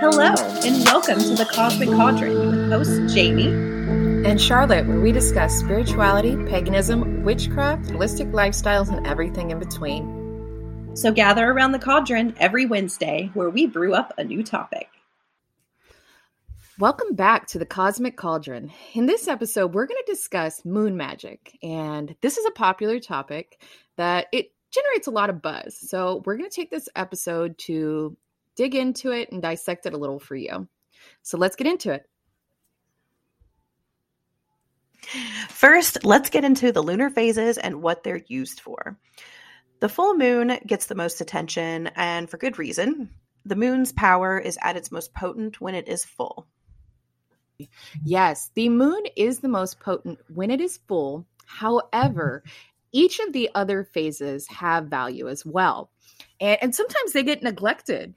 Hello, and welcome to the Cosmic Cauldron with hosts Jaime and Charlotte, where we discuss spirituality, paganism, witchcraft, holistic lifestyles, and everything in between. So gather around the cauldron every Wednesday, where we brew up a new topic. Welcome back to the Cosmic Cauldron. In this episode, we're going to discuss moon magic, and this is a popular topic that it generates a lot of buzz. So we're going to take this episode to dig into it and dissect it a little for you. So let's get into it. First, let's get into the lunar phases and what they're used for. The full moon gets the most attention, and for good reason. The moon's power is at its most potent when it is full. Yes, the moon is the most potent when it is full. However, each of the other phases have value as well. And sometimes they get neglected.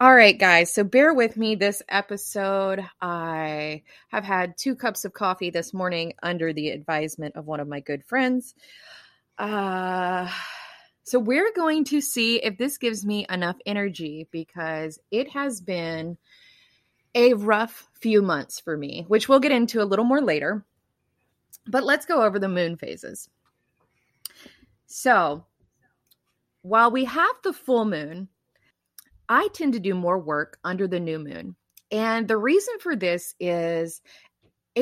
All right, guys. So bear with me this episode. I have had 2 cups of coffee this morning under the advisement of one of my good friends. So we're going to see if this gives me enough energy, because it has been a rough few months for me, which we'll get into a little more later. But let's go over the moon phases. So while we have the full moon, I tend to do more work under the new moon. And the reason for this is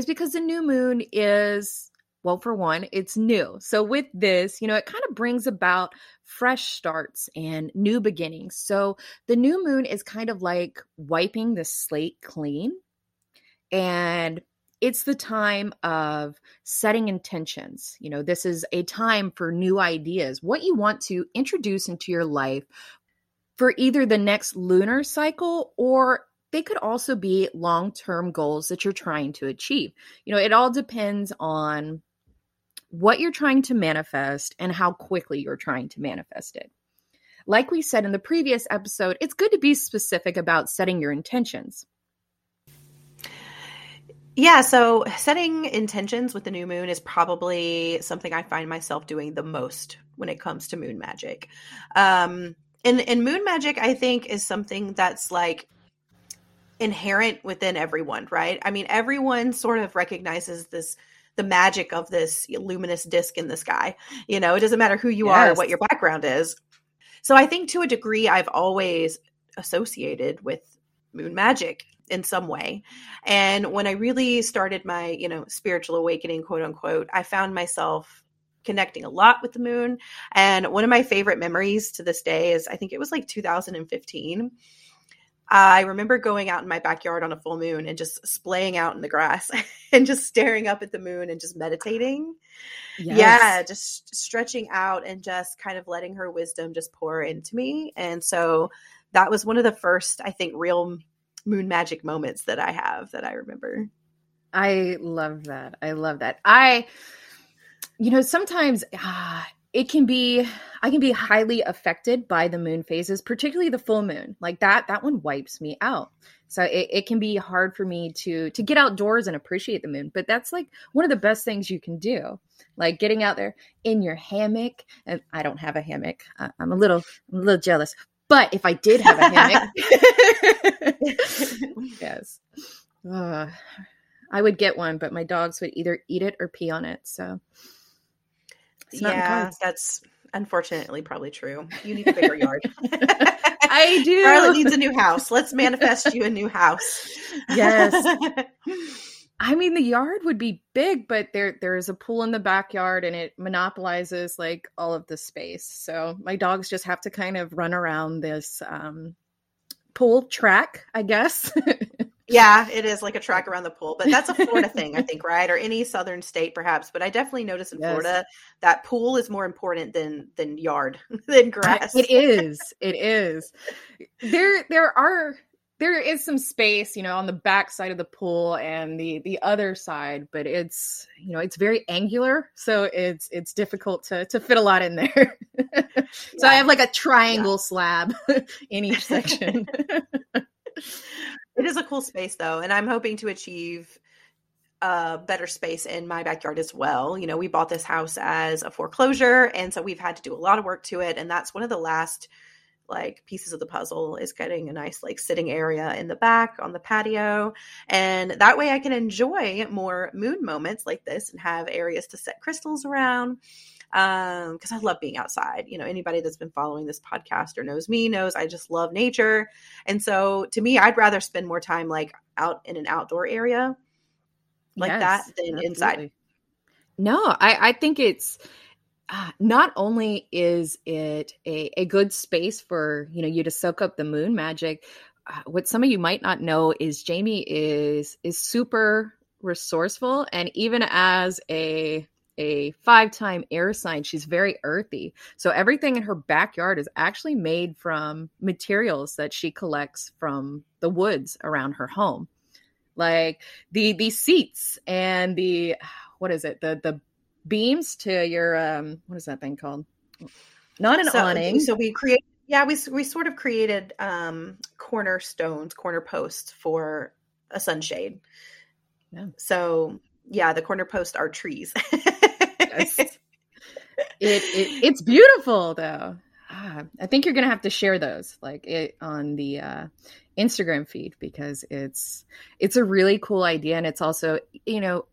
because the new moon is, well, for one, it's new. So with this, it kind of brings about fresh starts and new beginnings. So the new moon is kind of like wiping the slate clean, and it's the time of setting intentions. This is a time for new ideas, what you want to introduce into your life for either the next lunar cycle, or they could also be long-term goals that you're trying to achieve. It all depends on what you're trying to manifest and how quickly you're trying to manifest it. Like we said in the previous episode, it's good to be specific about setting your intentions. Yeah, so setting intentions with the new moon is probably something I find myself doing the most when it comes to moon magic. And moon magic, I think, is something that's like inherent within everyone, right? I mean, everyone sort of recognizes the magic of this luminous disc in the sky. It doesn't matter who you are or what your background is. So I think to a degree, I've always associated with moon magic in some way. And when I really started my, spiritual awakening, quote unquote, I found myself connecting a lot with the moon. And one of my favorite memories to this day is, I think it was like 2015. I remember going out in my backyard on a full moon and just splaying out in the grass and just staring up at the moon and just meditating. Yes. Yeah, just stretching out and just kind of letting her wisdom just pour into me. And so that was one of the first, I think, real moon magic moments that I remember. I love that. Sometimes I can be highly affected by the moon phases, particularly the full moon. Like that one wipes me out. So it can be hard for me to get outdoors and appreciate the moon, but that's like one of the best things you can do. Like getting out there in your hammock. And I don't have a hammock. I'm a little jealous, but if I did have a hammock, yes, I would get one, but my dogs would either eat it or pee on it. So that's unfortunately probably true. You need a bigger yard. I do. Charlotte needs a new house. Let's manifest you a new house. Yes. I mean, the yard would be big, but there is a pool in the backyard, and it monopolizes like all of the space. So my dogs just have to kind of run around this pool track, I guess. Yeah, it is like a track around the pool, but that's a Florida thing, I think, right? Or any southern state perhaps, but I definitely notice in Florida that pool is more important than yard, than grass. It is. There is some space, on the back side of the pool and the other side, but it's, it's very angular. So it's difficult to fit a lot in there. So I have like a triangle slab in each section. It is a cool space though. And I'm hoping to achieve a better space in my backyard as well. We bought this house as a foreclosure, and so we've had to do a lot of work to it. And that's one of the last like pieces of the puzzle is getting a nice like sitting area in the back on the patio. And that way I can enjoy more moon moments like this and have areas to set crystals around. Because I love being outside. You know, anybody that's been following this podcast or knows me knows I just love nature. And so to me, I'd rather spend more time like out in an outdoor area like that than absolutely. Inside. No, I think it's not only is it a good space for, you know, you to soak up the moon magic. What some of you might not know is Jaime is super resourceful. And even as a 5-time air sign, she's very earthy. So everything in her backyard is actually made from materials that she collects from the woods around her home. Like the seats and the, what is it? The beams to your, what is that thing called? Not an awning. So we create, we sort of created cornerstones, corner posts for a sunshade. Yeah. So yeah, the corner posts are trees. Yes. It's beautiful though. I think you're going to have to share those like it on the Instagram feed, because it's a really cool idea. And it's also, you know,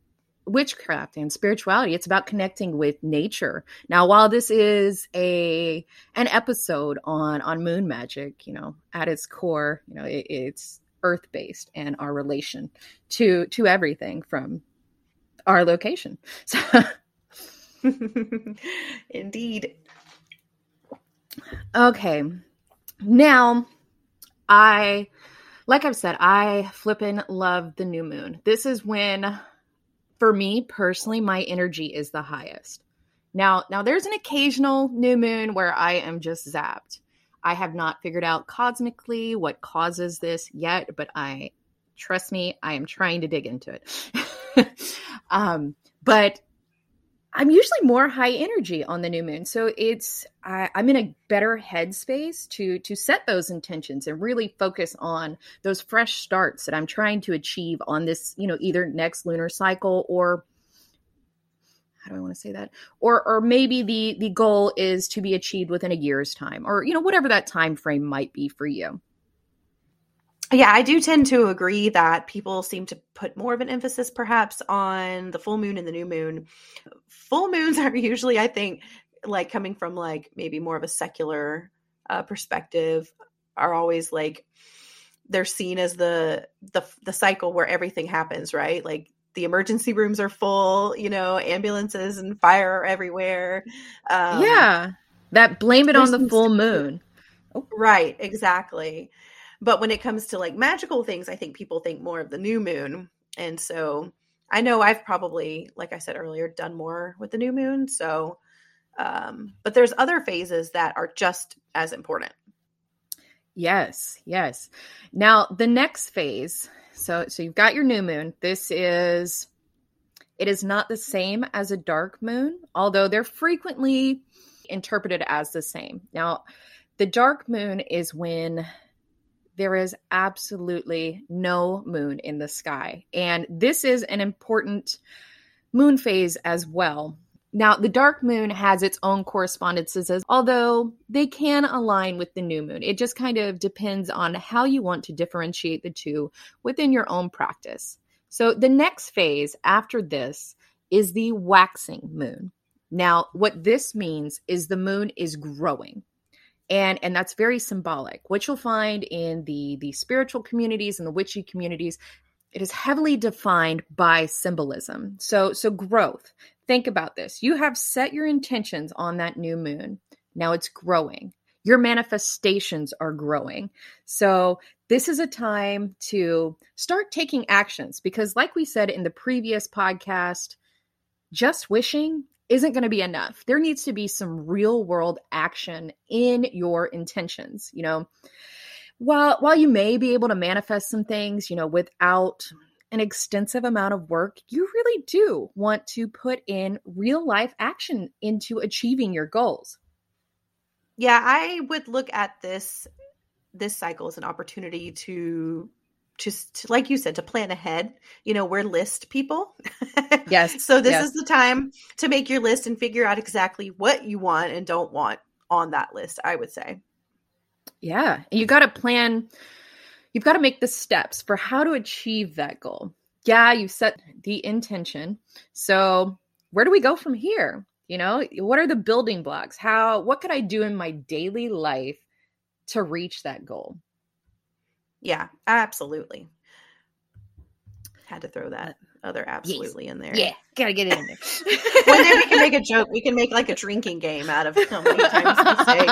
witchcraft and spirituality. It's about connecting with nature. Now, while this is an episode on moon magic, you know, at its core, you know, it's earth-based and our relation to everything from our location. So indeed. Okay. Now I've said, I flippin' love the new moon. This is when, for me personally, my energy is the highest. Now there's an occasional new moon where I am just zapped. I have not figured out cosmically what causes this yet, but trust me, I am trying to dig into it. But I'm usually more high energy on the new moon. So I'm in a better headspace to set those intentions and really focus on those fresh starts that I'm trying to achieve on this, you know, either next lunar cycle or how do I want to say that? Or maybe the goal is to be achieved within a year's time, or, you know, whatever that time frame might be for you. Yeah, I do tend to agree that people seem to put more of an emphasis perhaps on the full moon and the new moon. Full moons are usually, I think, like coming from like maybe more of a secular perspective, are always like they're seen as the cycle where everything happens, right? Like the emergency rooms are full, you know, ambulances and fire are everywhere. Yeah, that blame it on the full moon. Oh. Right, exactly. But when it comes to like magical things, I think people think more of the new moon. And so I know I've probably, like I said earlier, done more with the new moon. So, but there's other phases that are just as important. Yes. Yes. Now the next phase. So you've got your new moon. It is not the same as a dark moon, although they're frequently interpreted as the same. Now the dark moon is when there is absolutely no moon in the sky. And this is an important moon phase as well. Now, the dark moon has its own correspondences, although they can align with the new moon. It just kind of depends on how you want to differentiate the two within your own practice. So the next phase after this is the waxing moon. Now, what this means is the moon is growing. And that's very symbolic, which you'll find in the spiritual communities and the witchy communities. It is heavily defined by symbolism. So growth. Think about this. You have set your intentions on that new moon. Now it's growing. Your manifestations are growing. So this is a time to start taking actions, because like we said in the previous podcast, just wishing isn't going to be enough. There needs to be some real world action in your intentions. You know, while you may be able to manifest some things, you know, without an extensive amount of work, you really do want to put in real life action into achieving your goals. Yeah, I would look at this cycle as an opportunity to just, like you said, to plan ahead. You know, we're list people. Yes. So this is the time to make your list and figure out exactly what you want and don't want on that list, I would say. Yeah. And you got to plan, you've got to make the steps for how to achieve that goal. Yeah. You set the intention. So where do we go from here? You know, what are the building blocks? What could I do in my daily life to reach that goal? Yeah, absolutely. Had to throw that other absolutely in there. Yeah, gotta get it in there. One day we can make a joke. We can make like a drinking game out of how many times we say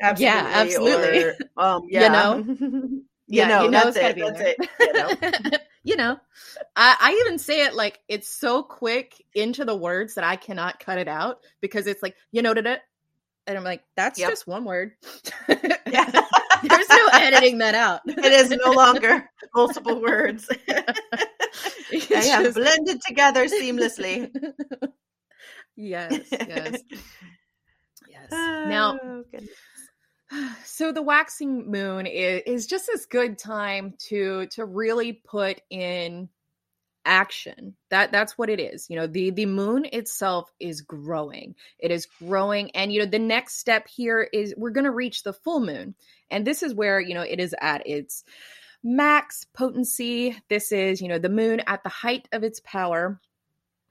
absolutely. Yeah, absolutely. Or, yeah. You know? Yeah, you know, that's it. That's it. You know? You know, I even say it like it's so quick into the words that I cannot cut it out because it's like, you know, da-da. And I'm like, that's just one word. Yeah. There's no editing that out. It is no longer multiple words. They have blended together seamlessly. Yes. Now, so the waxing moon is just this good time to really put in action. That's what it is. You know, the moon itself is growing. It is growing. And, you know, the next step here is we're going to reach the full moon. And this is where, you know, it is at its max potency. This is, you know, the moon at the height of its power.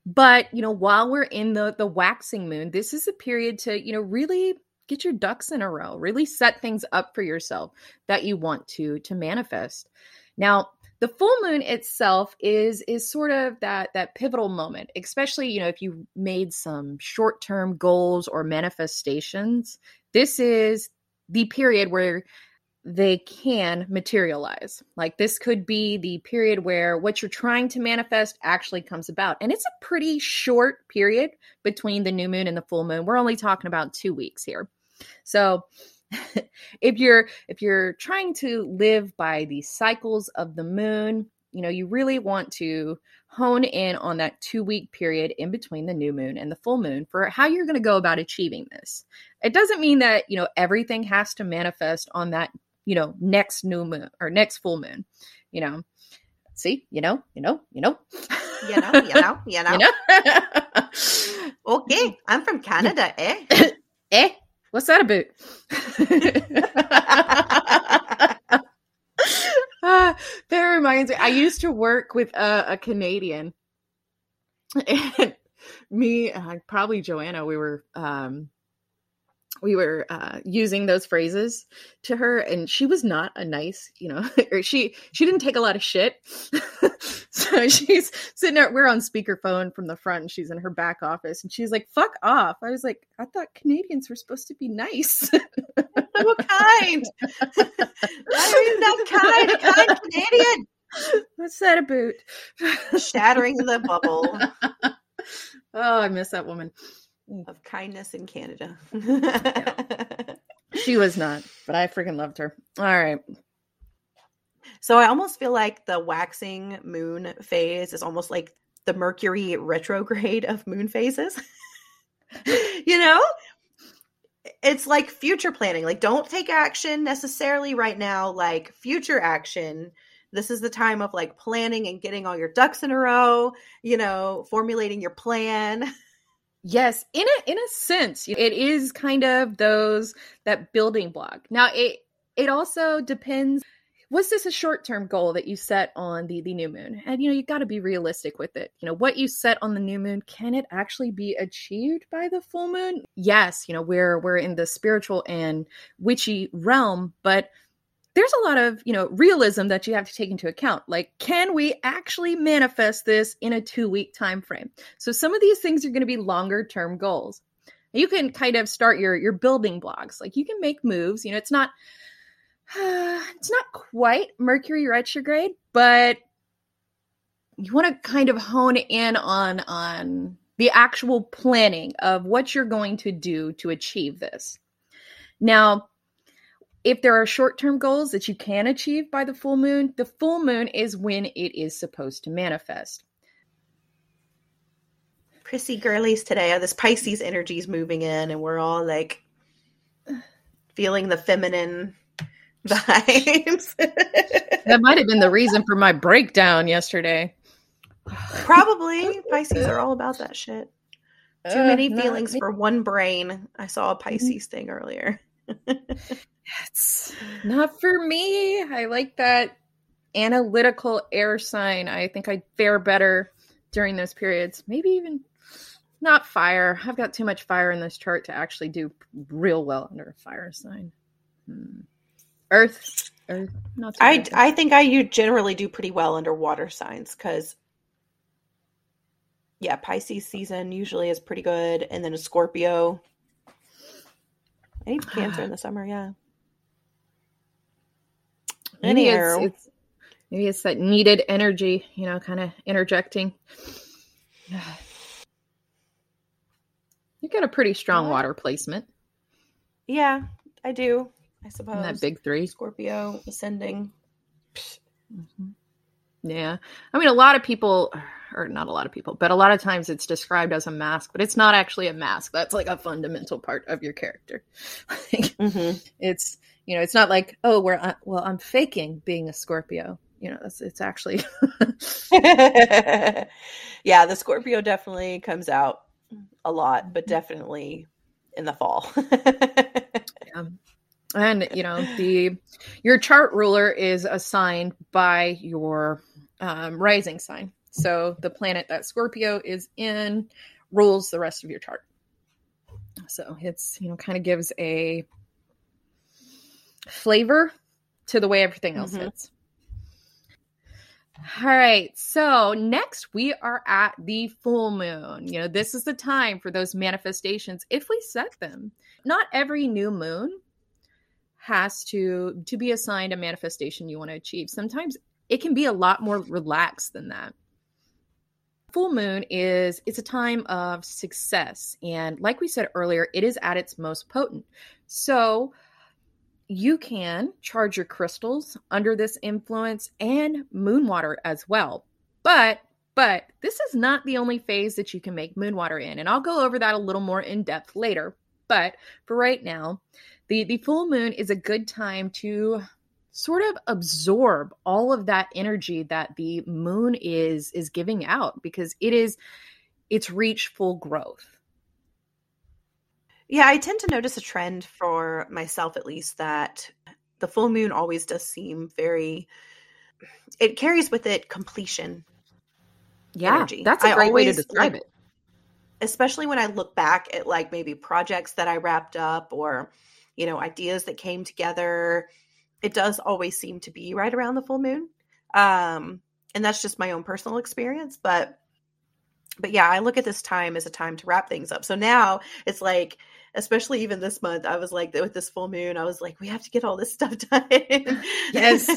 But, you know, while we're in the waxing moon, this is a period to, you know, really get your ducks in a row, really set things up for yourself that you want to manifest. Now, the full moon itself is sort of that pivotal moment, especially, you know, if you made some short-term goals or manifestations. This is the period where they can materialize. Like this could be the period where what you're trying to manifest actually comes about. And it's a pretty short period between the new moon and the full moon. We're only talking about 2 weeks here. So if you're trying to live by the cycles of the moon, you know, you really want to hone in on that 2 week period in between the new moon and the full moon for how you're going to go about achieving this. It doesn't mean that, you know, everything has to manifest on that, you know, next new moon or next full moon, you know, see, you know. Okay. I'm from Canada. Eh? What's that about? That reminds me. I used to work with a Canadian, and me, probably Joanna. We were using those phrases to her, and she was not a nice, you know, or she didn't take a lot of shit. So she's sitting there, we're on speakerphone from the front, and she's in her back office, and she's like, fuck off. I was like, I thought Canadians were supposed to be nice. What kind? A kind Canadian. What's that about? Shattering the bubble. Oh, I miss that woman. Of kindness in Canada. Yeah. She was not, but I freaking loved her. All right. So I almost feel like the waxing moon phase is almost like the Mercury retrograde of moon phases. You know, it's like future planning. Like, don't take action necessarily right now, like future action. This is the time of like planning and getting all your ducks in a row, you know, formulating your plan. Yes, in a sense, it is kind of that building block. Now, it also depends. Was this a short-term goal that you set on the new moon? And, you know, you got to be realistic with it. You know, what you set on the new moon, can it actually be achieved by the full moon? Yes, you know, we're in the spiritual and witchy realm, but there's a lot of, you know, realism that you have to take into account. Like, can we actually manifest this in a 2 week time frame? So some of these things are going to be longer term goals. You can kind of start your building blocks. Like, you can make moves. You know, it's not quite Mercury retrograde, but you want to kind of hone in on the actual planning of what you're going to do to achieve this. Now, if there are short-term goals that you can achieve by the full moon is when it is supposed to manifest. Prissy girlies today. This Pisces energy is moving in, and we're all like feeling the feminine vibes. That might have been the reason for my breakdown yesterday. Probably. Pisces are all about that shit. Too many feelings for one brain. I saw a Pisces thing earlier. That's not for me. I like that analytical air sign. I think I'd fare better during those periods. Maybe even not fire. I've got too much fire in this chart to actually do real well under a fire sign. Earth, not so good. I think you generally do pretty well under water signs because, yeah, Pisces season usually is pretty good. And then a Scorpio. I need Cancer in the summer, yeah. Maybe it's that needed energy, you know, kind of interjecting. You got a pretty strong water placement. Yeah, I do. I suppose. And that big three. Scorpio ascending. Mm-hmm. Yeah. I mean, a lot of times it's described as a mask, but it's not actually a mask. That's like a fundamental part of your character. Mm-hmm. It's, you know, it's not like, oh, I'm faking being a Scorpio. You know, it's actually. Yeah, the Scorpio definitely comes out a lot, but definitely in the fall. Yeah. And, you know, your chart ruler is assigned by your rising sign. So the planet that Scorpio is in rules the rest of your chart. So it's, you know, kind of gives a flavor to the way everything else is. All right. So next we are at the full moon. You know, this is the time for those manifestations if we set them. Not every new moon has to be assigned a manifestation you want to achieve. Sometimes it can be a lot more relaxed than that. Full moon it's a time of success. And like we said earlier, it is at its most potent. So you can charge your crystals under this influence and moon water as well. But this is not the only phase that you can make moon water in. And I'll go over that a little more in depth later. But for right now, the full moon is a good time to sort of absorb all of that energy that the moon is giving out because it's reached full growth. Yeah, I tend to notice a trend for myself, at least, that the full moon always does seem it carries with it completion. Yeah, energy. That's a great way to describe it. Especially when I look back at like maybe projects that I wrapped up or, you know, ideas that came together, it does always seem to be right around the full moon. And that's just my own personal experience. But yeah, I look at this time as a time to wrap things up. So now it's like, especially even this month, I was like with this full moon, I was like, we have to get all this stuff done. Yes.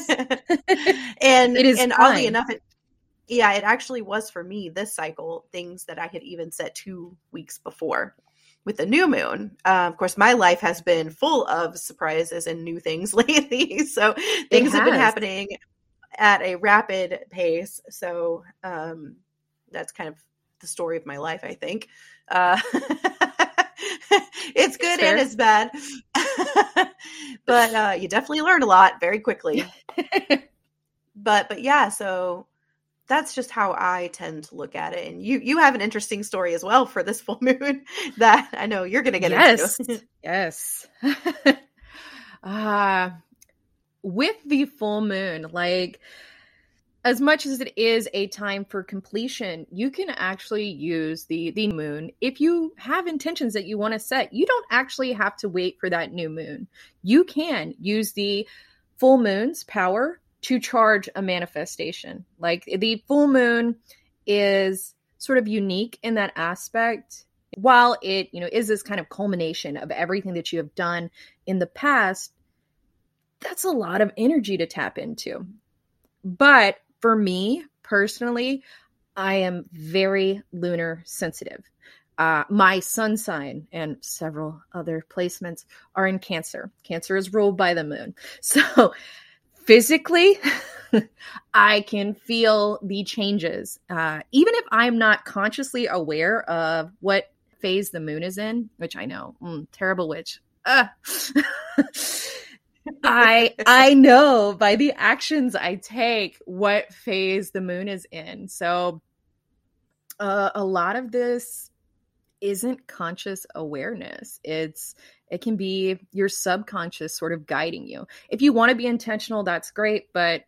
and oddly enough, it actually was for me this cycle, things that I had even set 2 weeks before with the new moon. Of course, my life has been full of surprises and new things lately. So things have been happening at a rapid pace. So that's kind of the story of my life, I think. It's good and it's bad. But you definitely learn a lot very quickly. But yeah, so that's just how I tend to look at it. And you have an interesting story as well for this full moon that I know you're going to get into. Yes. With the full moon, like as much as it is a time for completion, you can actually use the moon. If you have intentions that you want to set, you don't actually have to wait for that new moon. You can use the full moon's power to charge a manifestation. Like the full moon is sort of unique in that aspect. While it, you know, is this kind of culmination of everything that you have done in the past, that's a lot of energy to tap into. But for me personally, I am very lunar sensitive. My sun sign and several other placements are in Cancer. Cancer is ruled by the moon. So physically, I can feel the changes. Even if I'm not consciously aware of what phase the moon is in, which I know, terrible witch. I know by the actions I take what phase the moon is in. So a lot of this isn't conscious awareness. It's It can be your subconscious sort of guiding you. If you want to be intentional, that's great. But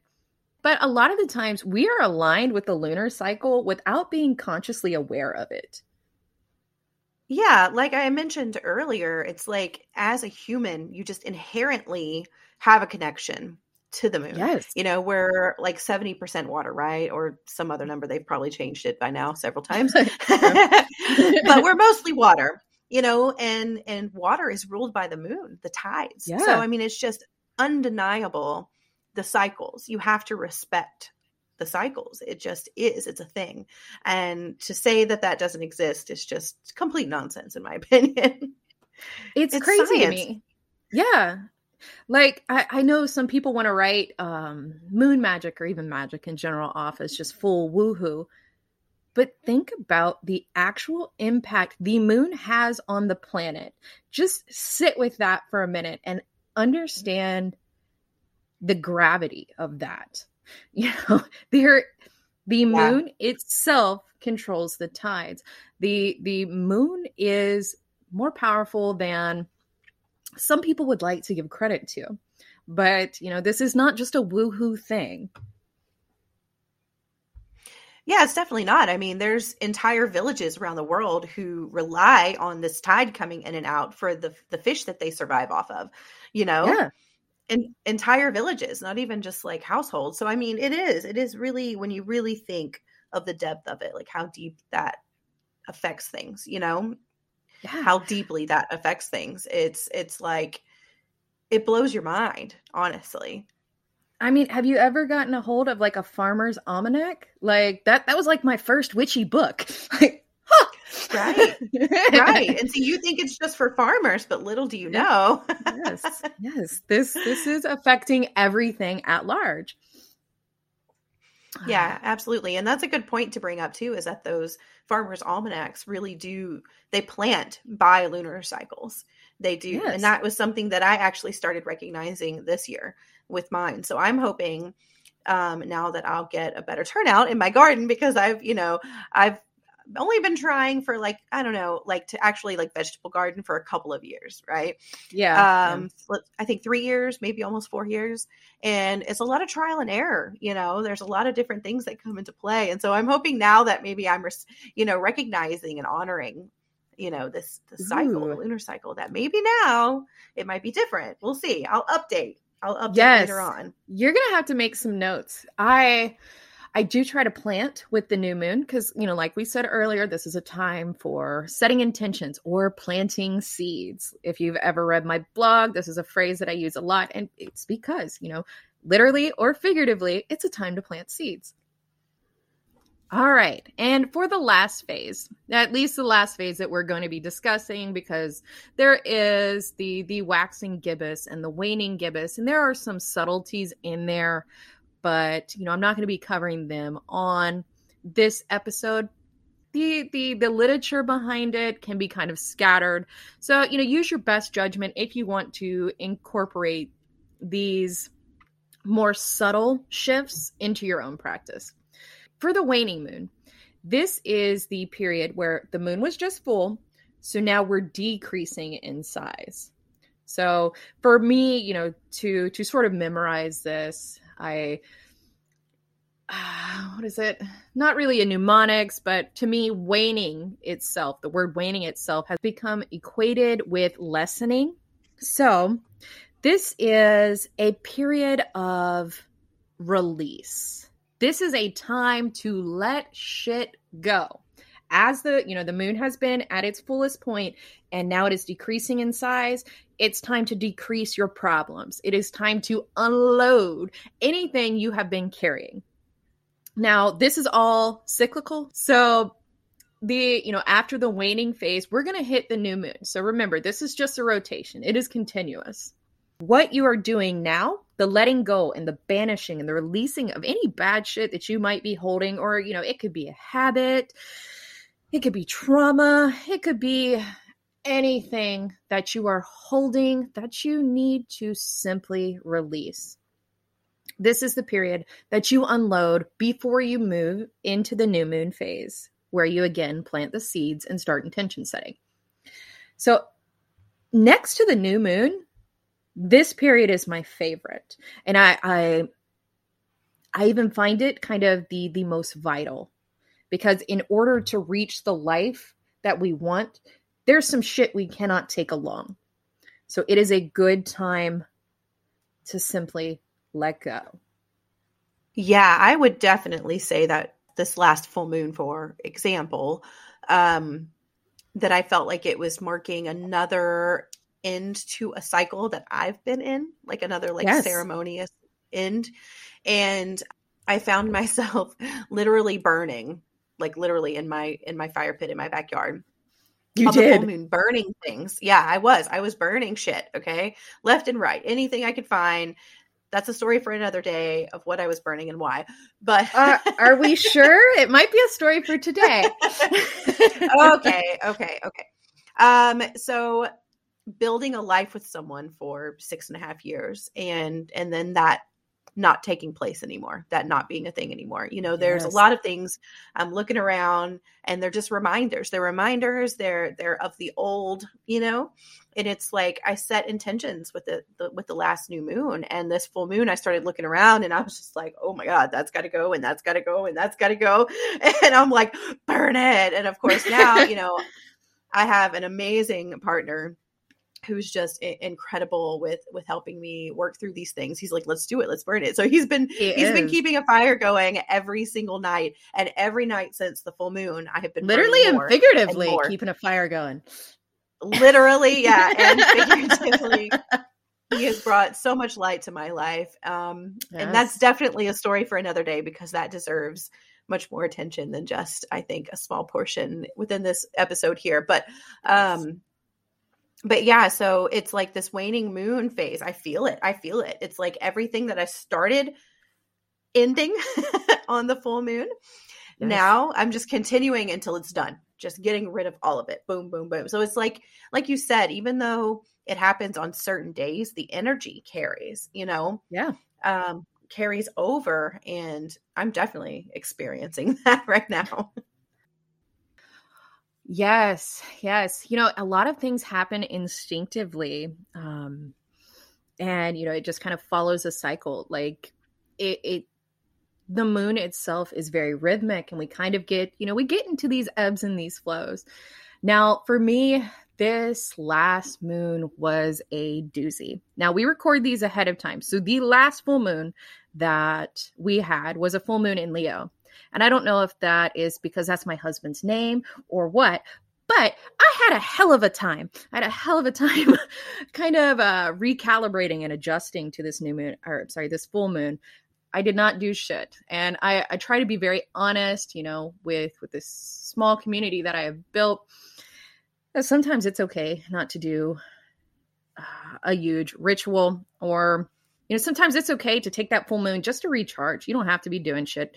a lot of the times we are aligned with the lunar cycle without being consciously aware of it. Yeah. Like I mentioned earlier, it's like as a human, you just inherently have a connection to the moon. Yes. You know, we're like 70% water, right? Or some other number. They've probably changed it by now several times, but we're mostly water, you know, and water is ruled by the moon, the tides. Yeah. So, I mean, it's just undeniable, the cycles. You have to respect the cycles. It just is. It's a thing. And to say that that doesn't exist is just complete nonsense, in my opinion. It's crazy science. To me. Yeah. Like I know some people want to write moon magic or even magic in general off as just full woohoo, but think about the actual impact the moon has on the planet. Just sit with that for a minute and understand the gravity of that. You know, the moon itself controls the tides. The moon is more powerful than some people would like to give credit to, but you know, this is not just a woohoo thing. Yeah, it's definitely not. I mean, there's entire villages around the world who rely on this tide coming in and out for the fish that they survive off of, you know, and entire villages, not even just like households. So, I mean, it is really, when you really think of the depth of it, like how deep that affects things, you know, how deeply that affects things. It's like, it blows your mind, honestly. I mean, have you ever gotten a hold of like a farmer's almanac? Like that was like my first witchy book. Like, huh. Right. Right. And so you think it's just for farmers, but little do you know. Yes. Yes. This is affecting everything at large. Yeah, absolutely. And that's a good point to bring up too, is that those farmers' almanacs really do, they plant by lunar cycles. They do. Yes. And that was something that I actually started recognizing this year with mine. So I'm hoping now that I'll get a better turnout in my garden, because I've only been trying for like, I don't know, like to actually like vegetable garden for a couple of years. Right. Yeah. I think 3 years, maybe almost 4 years. And it's a lot of trial and error. You know, there's a lot of different things that come into play. And so I'm hoping now that maybe I'm, recognizing and honoring, you know, this cycle, the lunar cycle, that maybe now it might be different. We'll see. I'll update later on. You're going to have to make some notes. I do try to plant with the new moon because, you know, like we said earlier, this is a time for setting intentions or planting seeds. If you've ever read my blog, this is a phrase that I use a lot. And it's because, you know, literally or figuratively, it's a time to plant seeds. All right. And for the last phase, at least the last phase that we're going to be discussing, because there is the waxing gibbous and the waning gibbous, and there are some subtleties in there. But, you know, I'm not going to be covering them on this episode. The literature behind it can be kind of scattered. So, you know, use your best judgment if you want to incorporate these more subtle shifts into your own practice. For the waning moon, this is the period where the moon was just full. So now we're decreasing in size. So for me, you know, to sort of memorize this, not really a mnemonics, but to me, waning itself, the word waning itself has become equated with lessening. So this is a period of release. This is a time to let shit go. As the moon has been at its fullest point and now it is decreasing in size, it's time to decrease your problems. It is time to unload anything you have been carrying. Now, this is all cyclical. So after the waning phase, we're going to hit the new moon. So remember, this is just a rotation. It is continuous. What you are doing now, the letting go and the banishing and the releasing of any bad shit that you might be holding, or, you know, it could be a habit, it could be trauma, it could be anything that you are holding that you need to simply release. This is the period that you unload before you move into the new moon phase, where you again plant the seeds and start intention setting. So next to the new moon, this period is my favorite. And I even find it kind of the most vital, because in order to reach the life that we want, there's some shit we cannot take along. So it is a good time to simply let go. Yeah, I would definitely say that this last full moon, for example, that I felt like it was marking another end to a cycle that I've been in, like another ceremonious end. And I found myself literally burning, like literally in my fire pit in my backyard. You did. The full moon, burning things. Yeah, I was burning shit. Okay. Left and right. Anything I could find. That's a story for another day of what I was burning and why, but are we sure? It might be a story for today. Okay. So building a life with someone for 6.5 years and then that not taking place anymore, that not being a thing anymore. You know, there's a lot of things I'm looking around and they're just reminders. They're reminders. They're of the old, you know, and it's like, I set intentions with the last new moon and this full moon. I started looking around and I was just like, oh my God, that's gotta go. And that's gotta go. And that's gotta go. And I'm like, burn it. And of course now, you know, I have an amazing partner who's just incredible with helping me work through these things. He's like, let's do it. Let's burn it. So he's been keeping a fire going every single night, and every night since the full moon, I have been literally and figuratively keeping a fire going. Literally. Yeah. And figuratively, he has brought so much light to my life. And that's definitely a story for another day, because that deserves much more attention than just, I think, a small portion within this episode here. But yeah, so it's like this waning moon phase. I feel it. It's like everything that I started ending on the full moon. Yes. Now I'm just continuing until it's done. Just getting rid of all of it. Boom, boom, boom. So it's like you said, even though it happens on certain days, the energy carries, you know? Yeah. Carries over. And I'm definitely experiencing that right now. Yes. You know, a lot of things happen instinctively. And, you know, it just kind of follows a cycle. Like the moon itself is very rhythmic, and we kind of get, you know, we get into these ebbs and these flows. Now, for me, this last moon was a doozy. Now, we record these ahead of time. So the last full moon that we had was a full moon in Leo. And I don't know if that is because that's my husband's name or what, but I had a hell of a time. Kind of recalibrating and adjusting to this new moon, this full moon. I did not do shit. And I try to be very honest, you know, with this small community that I have built. Sometimes it's okay not to do a huge ritual, or, you know, sometimes it's okay to take that full moon just to recharge. You don't have to be doing shit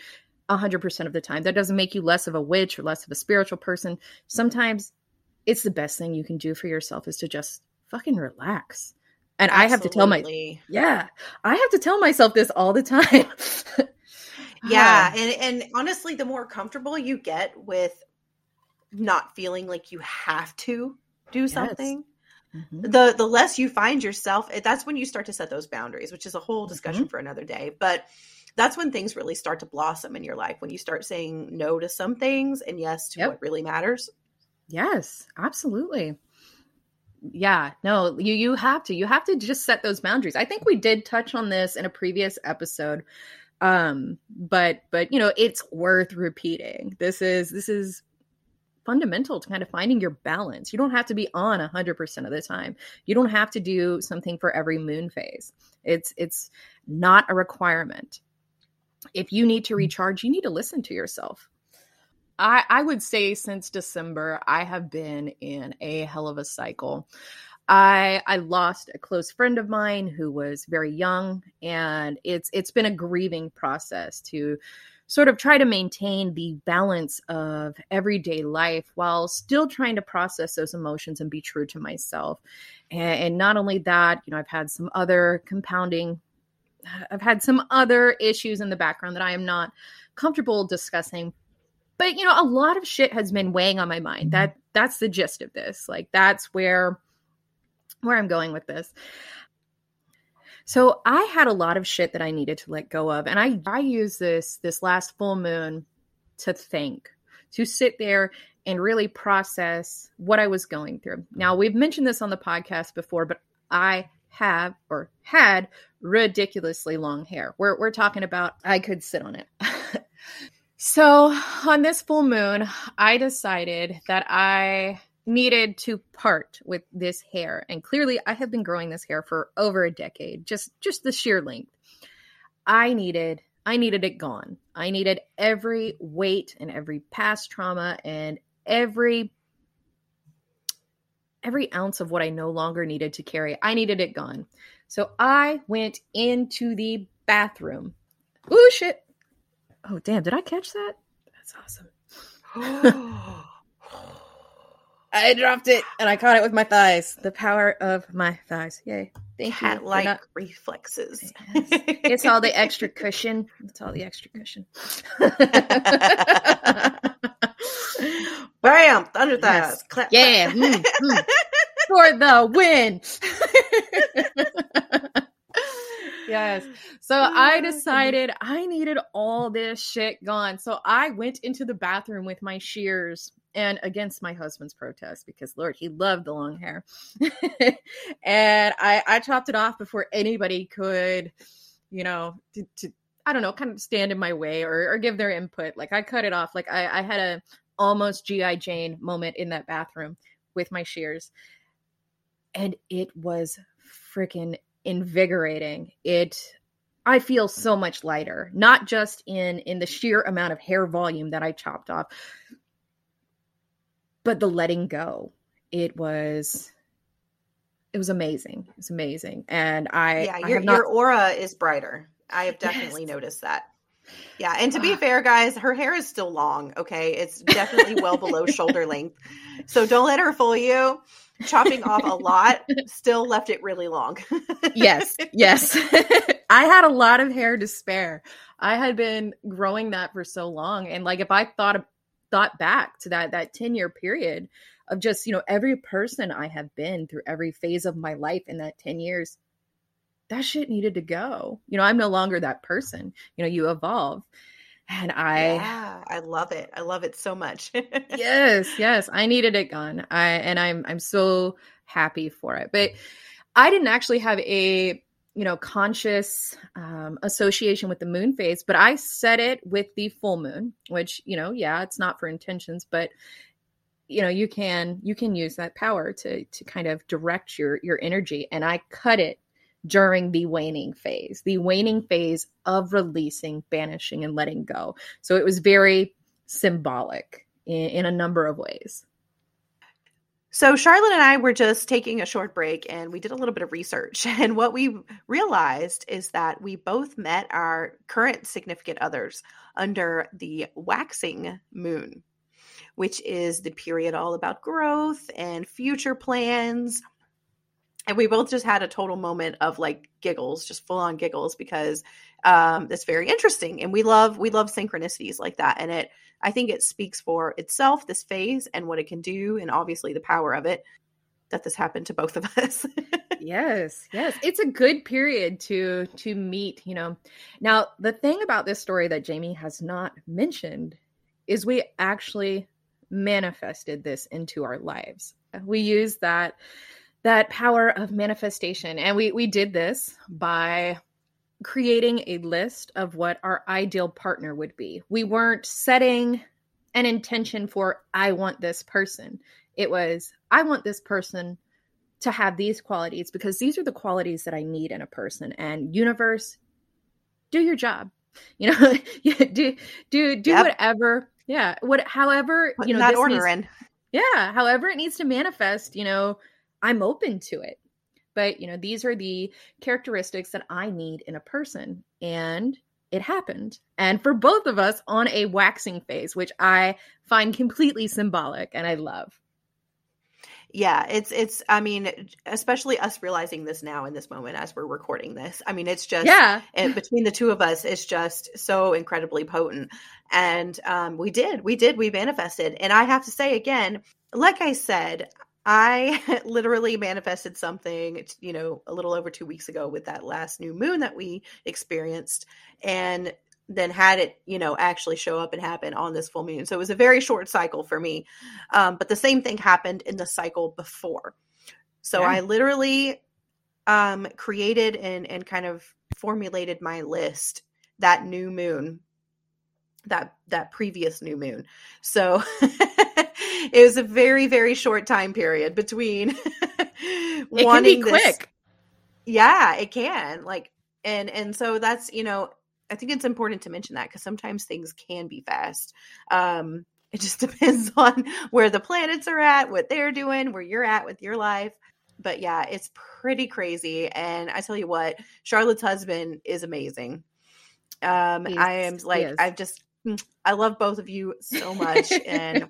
100% of the time. That doesn't make you less of a witch or less of a spiritual person. Sometimes it's the best thing you can do for yourself is to just fucking relax. And absolutely. I have to tell myself this all the time. Yeah. And honestly, the more comfortable you get with not feeling like you have to do something, mm-hmm. the less you find yourself. That's when you start to set those boundaries, which is a whole discussion mm-hmm. for another day. But that's when things really start to blossom in your life, when you start saying no to some things and yes to what really matters. Yes, absolutely. Yeah, no, you have to just set those boundaries. I think we did touch on this in a previous episode. But you know, it's worth repeating. This is fundamental to kind of finding your balance. You don't have to be on 100% of the time. You don't have to do something for every moon phase. It's not a requirement. If you need to recharge, you need to listen to yourself. I would say since December, I have been in a hell of a cycle. I lost a close friend of mine who was very young, and it's been a grieving process to sort of try to maintain the balance of everyday life while still trying to process those emotions and be true to myself. And not only that, you know, I've had some other issues in the background that I am not comfortable discussing. But, you know, a lot of shit has been weighing on my mind. That's the gist of this. Like, that's where where I'm going with this. So I had a lot of shit that I needed to let go of. And I used this last full moon to think, to sit there and really process what I was going through. Now, we've mentioned this on the podcast before, but I have or had ridiculously long hair. We're talking about I could sit on it. So on this full moon, I decided that I needed to part with this hair. And clearly I have been growing this hair for over a decade, just the sheer length. I needed it gone. I needed every weight and every past trauma and every ounce of what I no longer needed to carry. I needed it gone. So I went into the bathroom. Ooh, shit. Oh, damn. Did I catch that? That's awesome. I dropped it and I caught it with my thighs. The power of my thighs. Yay. Thank you. Cat-like reflexes. Yes. It's all the extra cushion. Bam. Thunder thighs. Yes. Clap. Yeah. For the win. Yes. So I decided I needed all this shit gone. So I went into the bathroom with my shears. And against my husband's protest, because Lord, he loved the long hair. And I chopped it off before anybody could, kind of stand in my way or give their input. Like I cut it off. Like I had a almost G.I. Jane moment in that bathroom with my shears. And it was freaking invigorating. I feel so much lighter, not just in the sheer amount of hair volume that I chopped off. But the letting go, it was amazing. It was amazing. And your aura is brighter. I have definitely noticed that. Yeah. And to be fair, guys, her hair is still long. Okay. It's definitely well below shoulder length. So don't let her fool you. Chopping off a lot still left it really long. Yes. Yes. I had a lot of hair to spare. I had been growing that for so long. And like, if I thought back to that 10-year period of just, every person I have been through every phase of my life in that 10 years, that shit needed to go. I'm no longer that person. You evolve. And I love it. I love it so much. Yes. I needed it gone. I'm so happy for it. But I didn't actually have a, conscious association with the moon phase, but I set it with the full moon, which, it's not for intentions, but you can use that power to kind of direct your energy. And I cut it during the waning phase of releasing, banishing, and letting go. So it was very symbolic in a number of ways. So Charlotte and I were just taking a short break and we did a little bit of research. And what we realized is that we both met our current significant others under the waxing moon, which is the period all about growth and future plans. And we both just had a total moment of like giggles, just full on giggles, because it's very interesting. And we love synchronicities like that. And I think it speaks for itself, this phase and what it can do. And obviously the power of it that this happened to both of us. Yes. It's a good period to meet, Now, the thing about this story that Jamie has not mentioned is we actually manifested this into our lives. We use that power of manifestation. And we did this by creating a list of what our ideal partner would be. We weren't setting an intention for, I want this person. It was, I want this person to have these qualities because these are the qualities that I need in a person. And universe, do your job. Do yep. Whatever. Yeah. However, that order in. Yeah. However it needs to manifest, I'm open to it, but these are the characteristics that I need in a person. And it happened. And for both of us on a waxing phase, which I find completely symbolic and I love. Yeah, it's, I mean, especially us realizing this now in this moment as we're recording this. I mean, it's just, between the two of us, it's just so incredibly potent. And we manifested. And I have to say again, like I said, I literally manifested something, you know, a little over 2 weeks ago with that last new moon that we experienced, and then had it, you know, actually show up and happen on this full moon. So it was a very short cycle for me. But the same thing happened in the cycle before. So yeah. I literally created and kind of formulated my list that new moon, that previous new moon. So it was a very, very short time period between it wanting can be quick. Yeah, it can. Like, and so that's, you know, I think it's important to mention that because sometimes things can be fast. It just depends on where the planets are at, what they're doing, where you're at with your life. But yeah, it's pretty crazy. And I tell you what, Charlotte's husband is amazing. I love both of you so much. And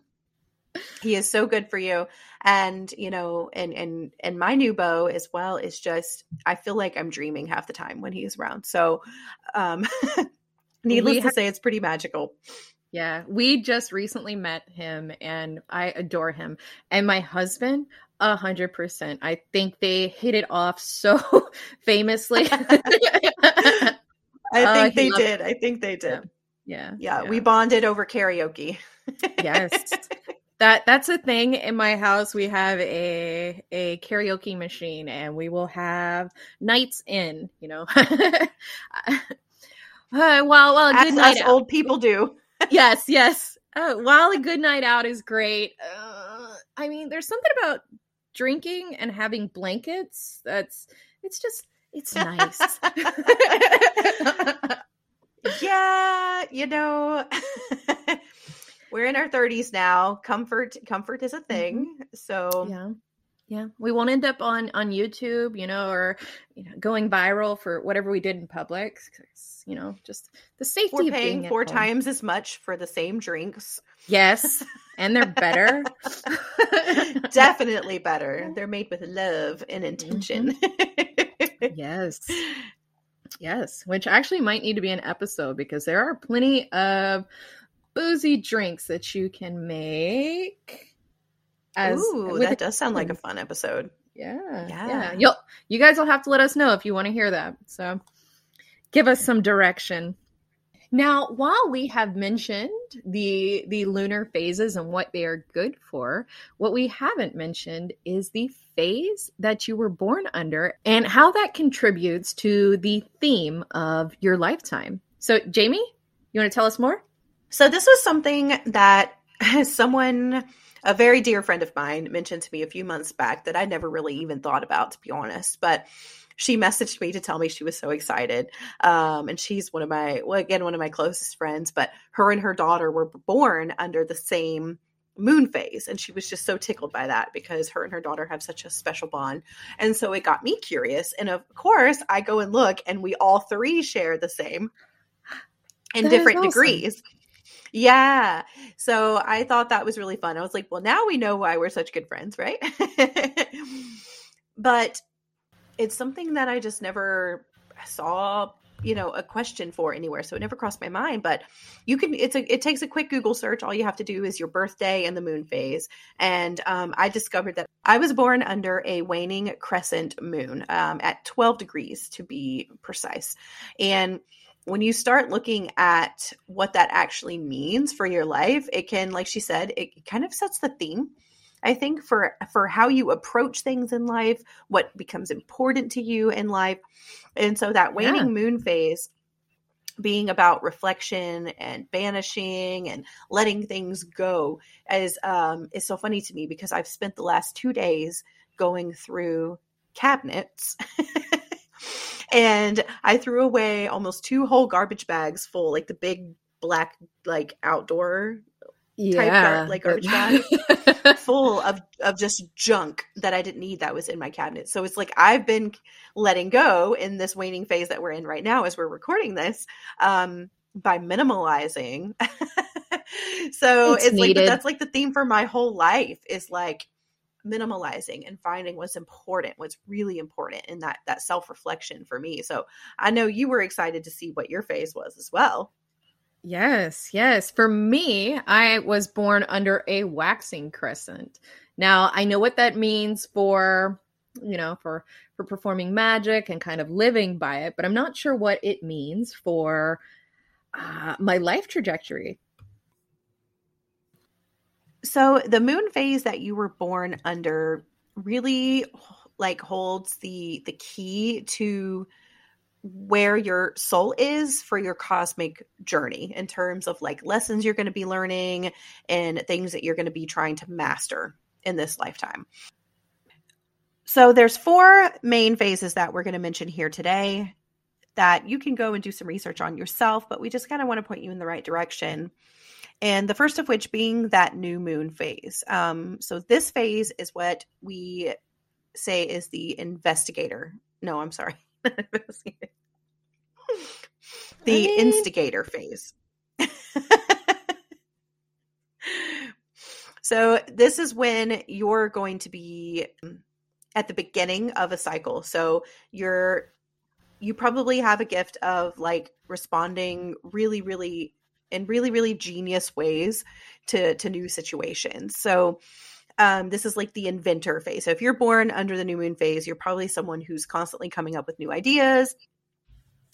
he is so good for you. And, you know, and my new beau as well is just, I feel like I'm dreaming half the time when he's around. So needless to say, it's pretty magical. Yeah. We just recently met him and I adore him. And my husband, 100%. I think they hit it off so famously. I think they did. Yeah. We bonded over karaoke. Yes. That's a thing in my house. We have a karaoke machine and we will have nights in, you know. Well, a good night out. As old people do. Yes. While a good night out is great. I mean, there's something about drinking and having blankets it's nice. Yeah, you know, we're in our 30s now. Comfort is a thing. Mm-hmm. So yeah, we won't end up on YouTube, you know, or you know, going viral for whatever we did in public. You know, just the safety. We're paying of 4 times as much for the same drinks. Yes, and they're better. Definitely better. They're made with love and intention. Mm-hmm. Yes, which actually might need to be an episode because there are plenty of boozy drinks that you can make. That does sound like a fun episode. Yeah. You guys will have to let us know if you want to hear that. So give us some direction. Now, while we have mentioned the lunar phases and what they are good for, what we haven't mentioned is the phase that you were born under and how that contributes to the theme of your lifetime. So, Jamie, you want to tell us more? So this was something that a very dear friend of mine, mentioned to me a few months back that I never really even thought about, to be honest, but she messaged me to tell me she was so excited. And she's one of my closest friends, but her and her daughter were born under the same moon phase. And she was just so tickled by that because her and her daughter have such a special bond. And so it got me curious. And of course I go and look and we all three share the same in different degrees. Yeah. So I thought that was really fun. I was like, well, now we know why we're such good friends, right? But it's something that I just never saw, you know, a question for anywhere. So it never crossed my mind, but it takes a quick Google search. All you have to do is your birthday and the moon phase. And I discovered that I was born under a waning crescent moon at 12 degrees to be precise. And when you start looking at what that actually means for your life, it can, like she said, it kind of sets the theme, I think, for how you approach things in life, what becomes important to you in life. And so that waning moon phase being about reflection and banishing and letting things go is so funny to me because I've spent the last 2 days going through cabinets. And I threw away almost 2 whole garbage bags full, like the big black, like outdoor type, like garbage bag full of just junk that I didn't need that was in my cabinet. So it's like I've been letting go in this waning phase that we're in right now as we're recording this by minimalizing. So it's like that's like the theme for my whole life is like minimalizing and finding what's important, what's really important, and that self-reflection for me. So I know you were excited to see what your phase was as well. Yes, yes. For me, I was born under a waxing crescent. Now, I know what that means for, you know, for performing magic and kind of living by it, but I'm not sure what it means for my life trajectory. So the moon phase that you were born under really like holds the key to where your soul is for your cosmic journey in terms of like lessons you're going to be learning and things that you're going to be trying to master in this lifetime. So there's four main phases that we're going to mention here today that you can go and do some research on yourself, but we just kind of want to point you in the right direction. And the first of which being that new moon phase. So this phase is what we say is the investigator. No, I'm sorry. Instigator phase. So this is when you're going to be at the beginning of a cycle. So you probably have a gift of like responding really, really in really, really genius ways to new situations. So this is like the inventor phase. So if you're born under the new moon phase, you're probably someone who's constantly coming up with new ideas.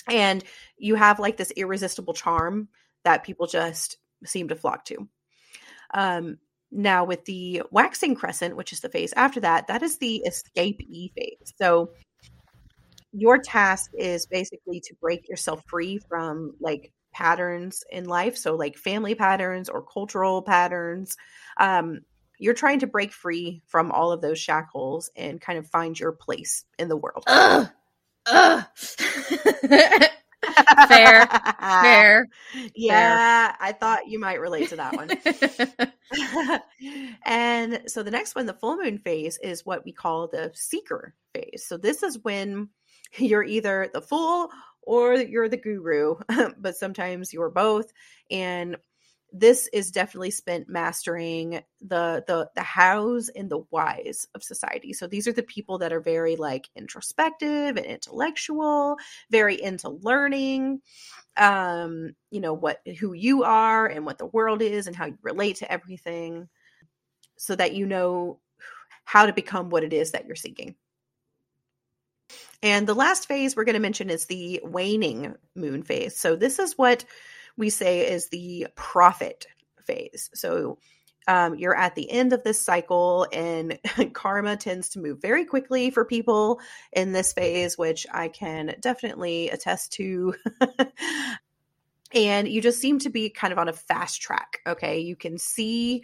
And you have like this irresistible charm that people just seem to flock to. Now with the waxing crescent, which is the phase after that, that is the escapee phase. So your task is basically to break yourself free from like patterns in life. So like family patterns or cultural patterns, you're trying to break free from all of those shackles and kind of find your place in the world. Ugh. Fair. Yeah, fair. I thought you might relate to that one. And so the next one, the full moon phase, is what we call the seeker phase. So this is when you're either the fool or you're the guru, but sometimes you're both. And this is definitely spent mastering the hows and the whys of society. So these are the people that are very like introspective and intellectual, very into learning, you know, who you are and what the world is and how you relate to everything so that you know how to become what it is that you're seeking. And the last phase we're going to mention is the waning moon phase. So this is what we say is the profit phase. So you're at the end of this cycle and karma tends to move very quickly for people in this phase, which I can definitely attest to. And you just seem to be kind of on a fast track. Okay. You can see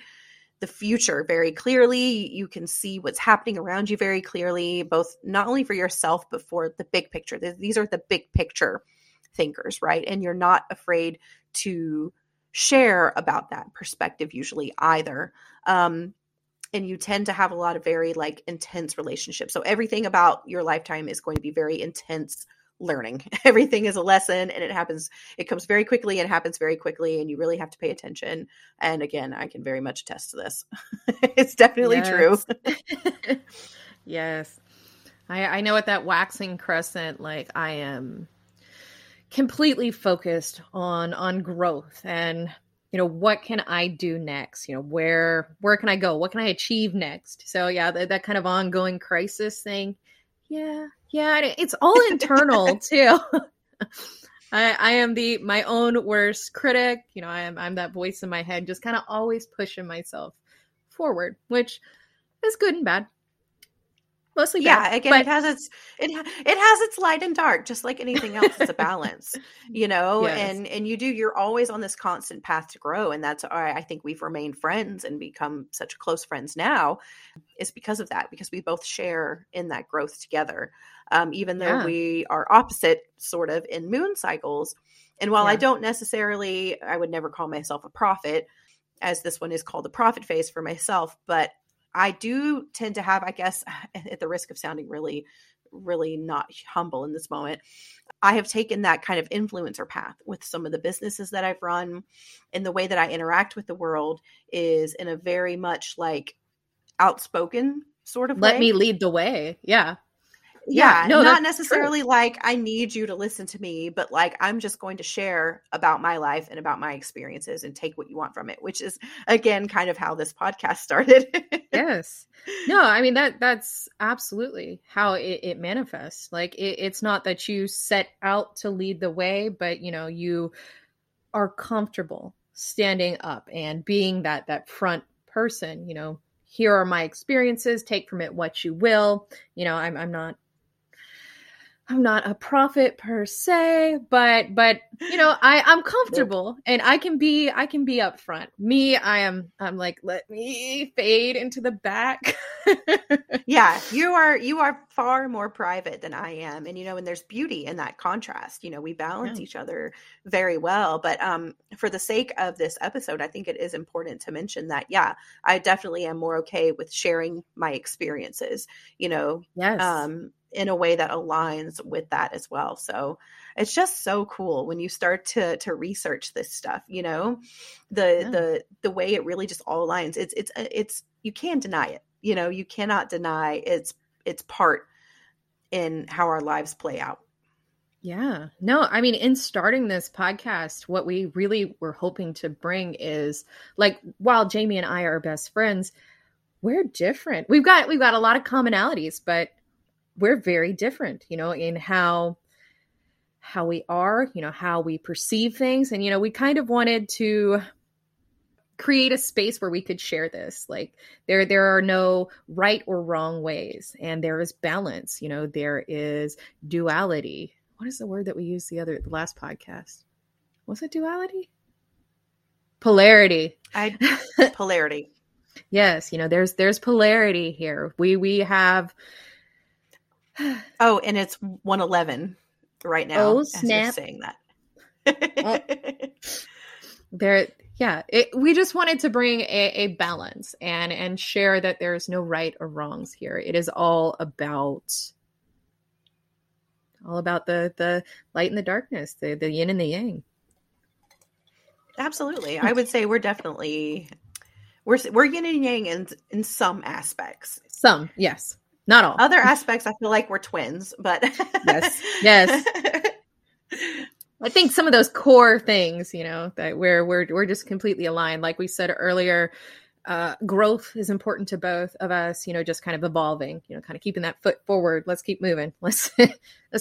the future very clearly. You can see what's happening around you very clearly, both not only for yourself, but for the big picture. These are the big picture thinkers, right? And you're not afraid to share about that perspective usually either. And you tend to have a lot of very like intense relationships. So everything about your lifetime is going to be very intense learning. Everything is a lesson and it comes very quickly and happens very quickly. And you really have to pay attention. And again, I can very much attest to this. It's definitely true. Yes. I know at that waxing crescent, like I am completely focused on growth and, you know, what can I do next? You know, where can I go? What can I achieve next? So yeah, that kind of ongoing crisis thing. Yeah. It's all internal too. I am my own worst critic. You know, I'm that voice in my head, just kind of always pushing myself forward, which is good and bad. Mostly bad, again, but it has its light and dark, just like anything else. It's a balance, you know, yes. And you're always on this constant path to grow. And that's why I think we've remained friends and become such close friends now is because of that, because we both share in that growth together. Even though we are opposite sort of in moon cycles. And while I don't necessarily, I would never call myself a prophet, as this one is called the prophet phase for myself, but I do tend to have, I guess, at the risk of sounding really, really not humble in this moment, I have taken that kind of influencer path with some of the businesses that I've run, and the way that I interact with the world is in a very much like outspoken sort of way. Let me lead the way. Yeah. Yeah, no, not necessarily true. Like I need you to listen to me, but like I'm just going to share about my life and about my experiences and take what you want from it, which is again kind of how this podcast started. Yes. No, I mean that's absolutely how it manifests. Like it's not that you set out to lead the way, but you know, you are comfortable standing up and being that front person, you know. Here are my experiences, take from it what you will. You know, I'm not a prophet per se, but you know, I'm comfortable and I can be upfront. Me, I'm like, let me fade into the back. Yeah, you are far more private than I am. And you know, and there's beauty in that contrast. You know, we balance each other very well. But for the sake of this episode, I think it is important to mention that, yeah, I definitely am more okay with sharing my experiences, you know. Yes. In a way that aligns with that as well. So it's just so cool when you start to research this stuff, you know, the way it really just all aligns. It's you can't deny it. You know, you cannot deny it's part in how our lives play out. Yeah, no, I mean, in starting this podcast, what we really were hoping to bring is like, while Jamie and I are best friends, we're different. We've got a lot of commonalities, but we're very different, you know, in how we are, you know, how we perceive things. And, you know, we kind of wanted to create a space where we could share this. Like there are no right or wrong ways, and there is balance, you know, there is duality. What is the word that we used the last podcast? Was it duality? Polarity. Polarity. Yes. You know, there's polarity here. We have, oh, and it's 111 right now. Oh, snap. As you're saying that. We just wanted to bring a balance and share that there's no right or wrongs here. It is all about the light and the darkness, the yin and the yang. Absolutely. I would say we're definitely we're yin and yang in some aspects. Some, yes. Not all. Other aspects, I feel like we're twins, but yes. I think some of those core things, you know, that we're just completely aligned. Like we said earlier, growth is important to both of us. You know, just kind of evolving. You know, kind of keeping that foot forward. Let's keep moving. Let's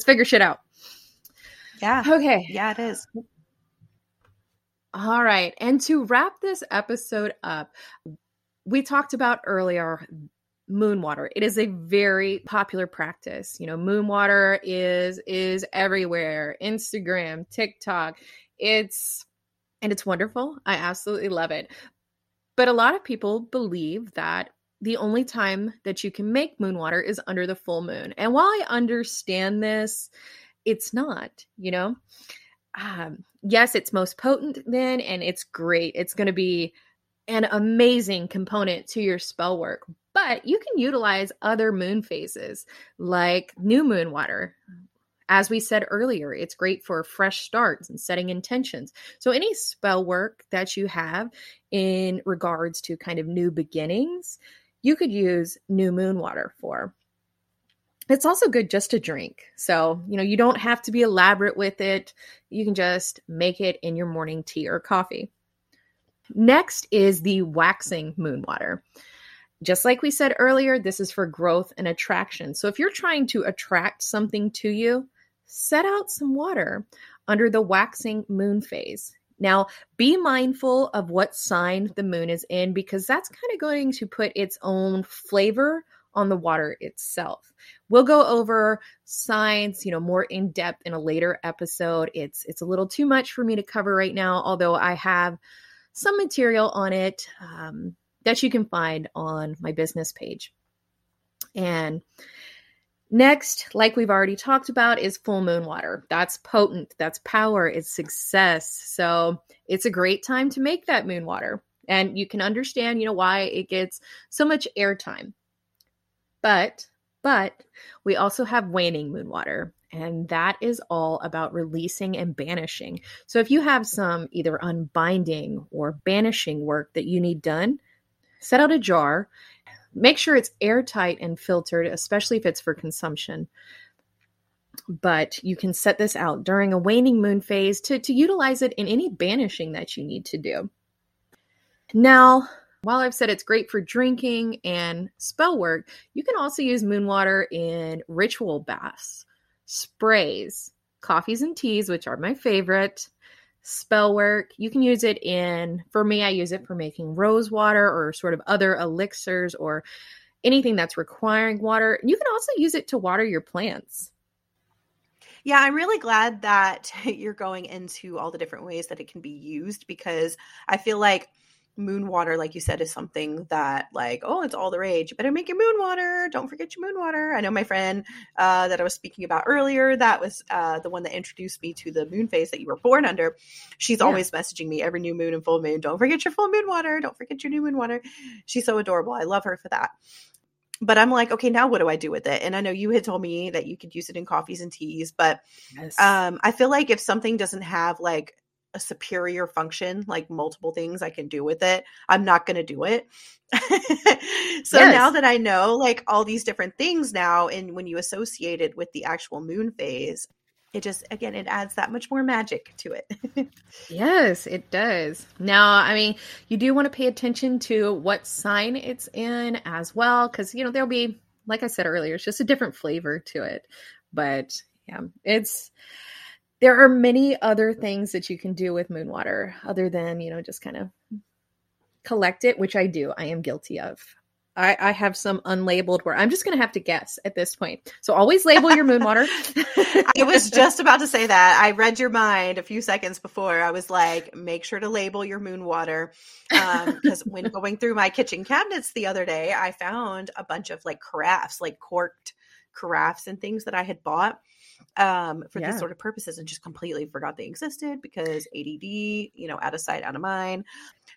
figure shit out. Yeah. Okay. Yeah, it is. All right, and to wrap this episode up, we talked about earlier. Moon water. It is a very popular practice. You know, moon water is everywhere. Instagram, TikTok. It's wonderful. I absolutely love it. But a lot of people believe that the only time that you can make moon water is under the full moon. And while I understand this, it's not, you know. Yes, it's most potent then, and it's great. It's going to be an amazing component to your spell work. But you can utilize other moon phases like new moon water. As we said earlier, it's great for fresh starts and setting intentions. So any spell work that you have in regards to kind of new beginnings, you could use new moon water for. It's also good just to drink. So, you know, you don't have to be elaborate with it. You can just make it in your morning tea or coffee. Next is the waxing moon water. Just like we said earlier, this is for growth and attraction. So if you're trying to attract something to you, set out some water under the waxing moon phase. Now, be mindful of what sign the moon is in, because that's kind of going to put its own flavor on the water itself. We'll go over signs, you know, more in depth in a later episode. It's a little too much for me to cover right now, although I have some material on it, that you can find on my business page. And next, like we've already talked about, is full moon water. That's potent. That's power. It's success. So it's a great time to make that moon water. And you can understand, you know, why it gets so much airtime. But we also have waning moon water. And that is all about releasing and banishing. So if you have some either unbinding or banishing work that you need done, set out a jar, Make sure it's airtight and filtered, especially if it's for consumption. But you can set this out during a waning moon phase to utilize it in any banishing that you need to do. Now, while I've said it's great for drinking and spell work, you can also use moon water in ritual baths, sprays, coffees and teas, which are my favorite, spell work. You can use it in, for me, I use it for making rose water or sort of other elixirs or anything that's requiring water. You can also use it to water your plants. Yeah, I'm really glad that you're going into all the different ways that it can be used, because I feel like moon water, like you said, is something that like, oh, it's all the rage. You better make your moon water. Don't forget your moon water. I know my friend that I was speaking about earlier, that was the one that introduced me to the moon phase that you were born under. She's always messaging me every new moon and full moon. Don't forget your full moon water. Don't forget your new moon water. She's so adorable. I love her for that. But I'm like, okay, now what do I do with it? And I know you had told me that you could use it in coffees and teas, but I feel like if something doesn't have like a superior function, like multiple things I can do with it, I'm not going to do it. Now that I know like all these different things now, and when you associate it with the actual moon phase, it just, again, it adds that much more magic to it. Yes, it does. Now, I mean, you do want to pay attention to what sign it's in as well, because, you know, there'll be, like I said earlier, it's just a different flavor to it. But yeah, it's, there are many other things that you can do with moon water other than, you know, just kind of collect it, which I do. I am guilty of. I have some unlabeled where I'm just going to have to guess at this point. So always label your moon water. I was just about to say that. I read your mind a few seconds before. I was like, make sure to label your moon water. Because when going through my kitchen cabinets the other day, I found a bunch of like carafes, like corked carafes and things that I had bought for these sort of purposes, and just completely forgot they existed because ADD, you know, out of sight, out of mind.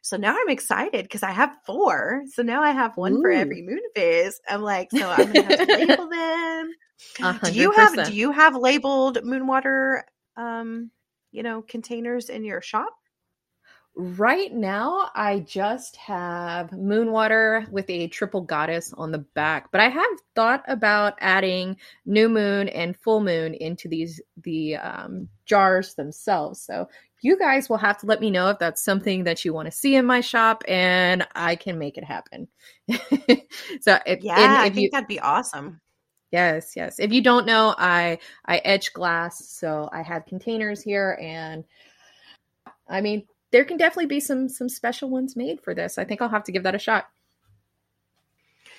So now I'm excited because I have 4. So now I have one for every moon phase. I'm like, so I'm going to have to label them. 100%. Do you have labeled moon water, you know, containers in your shop? Right now, I just have moon water with a triple goddess on the back, but I have thought about adding new moon and full moon into the jars themselves. So you guys will have to let me know if that's something that you want to see in my shop, and I can make it happen. I think that'd be awesome. Yes, yes. If you don't know, I etch glass, so I have containers here, and I mean, there can definitely be some special ones made for this. I think I'll have to give that a shot.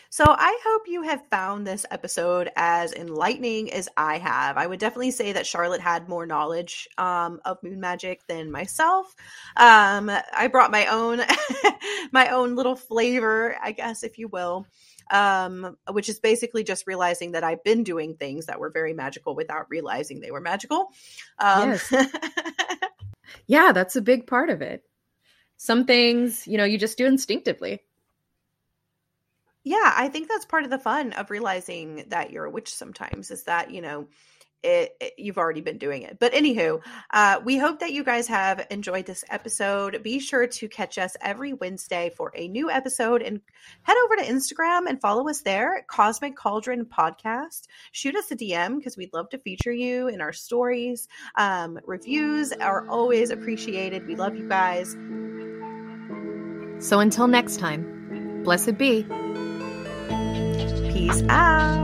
So I hope you have found this episode as enlightening as I have. I would definitely say that Charlotte had more knowledge of moon magic than myself. I brought my own, my own little flavor, I guess, if you will. Which is basically just realizing that I've been doing things that were very magical without realizing they were magical. Yes. Yeah, that's a big part of it. Some things, you know, you just do instinctively. Yeah, I think that's part of the fun of realizing that you're a witch sometimes, is that, you know, you've already been doing it. But anywho, we hope that you guys have enjoyed this episode. Be sure to catch us every Wednesday for a new episode, and head over to Instagram and follow us there, Cosmic Cauldron Podcast. Shoot us a DM because we'd love to feature you in our stories. Reviews are always appreciated. We love you guys. So until next time, blessed be. Peace out.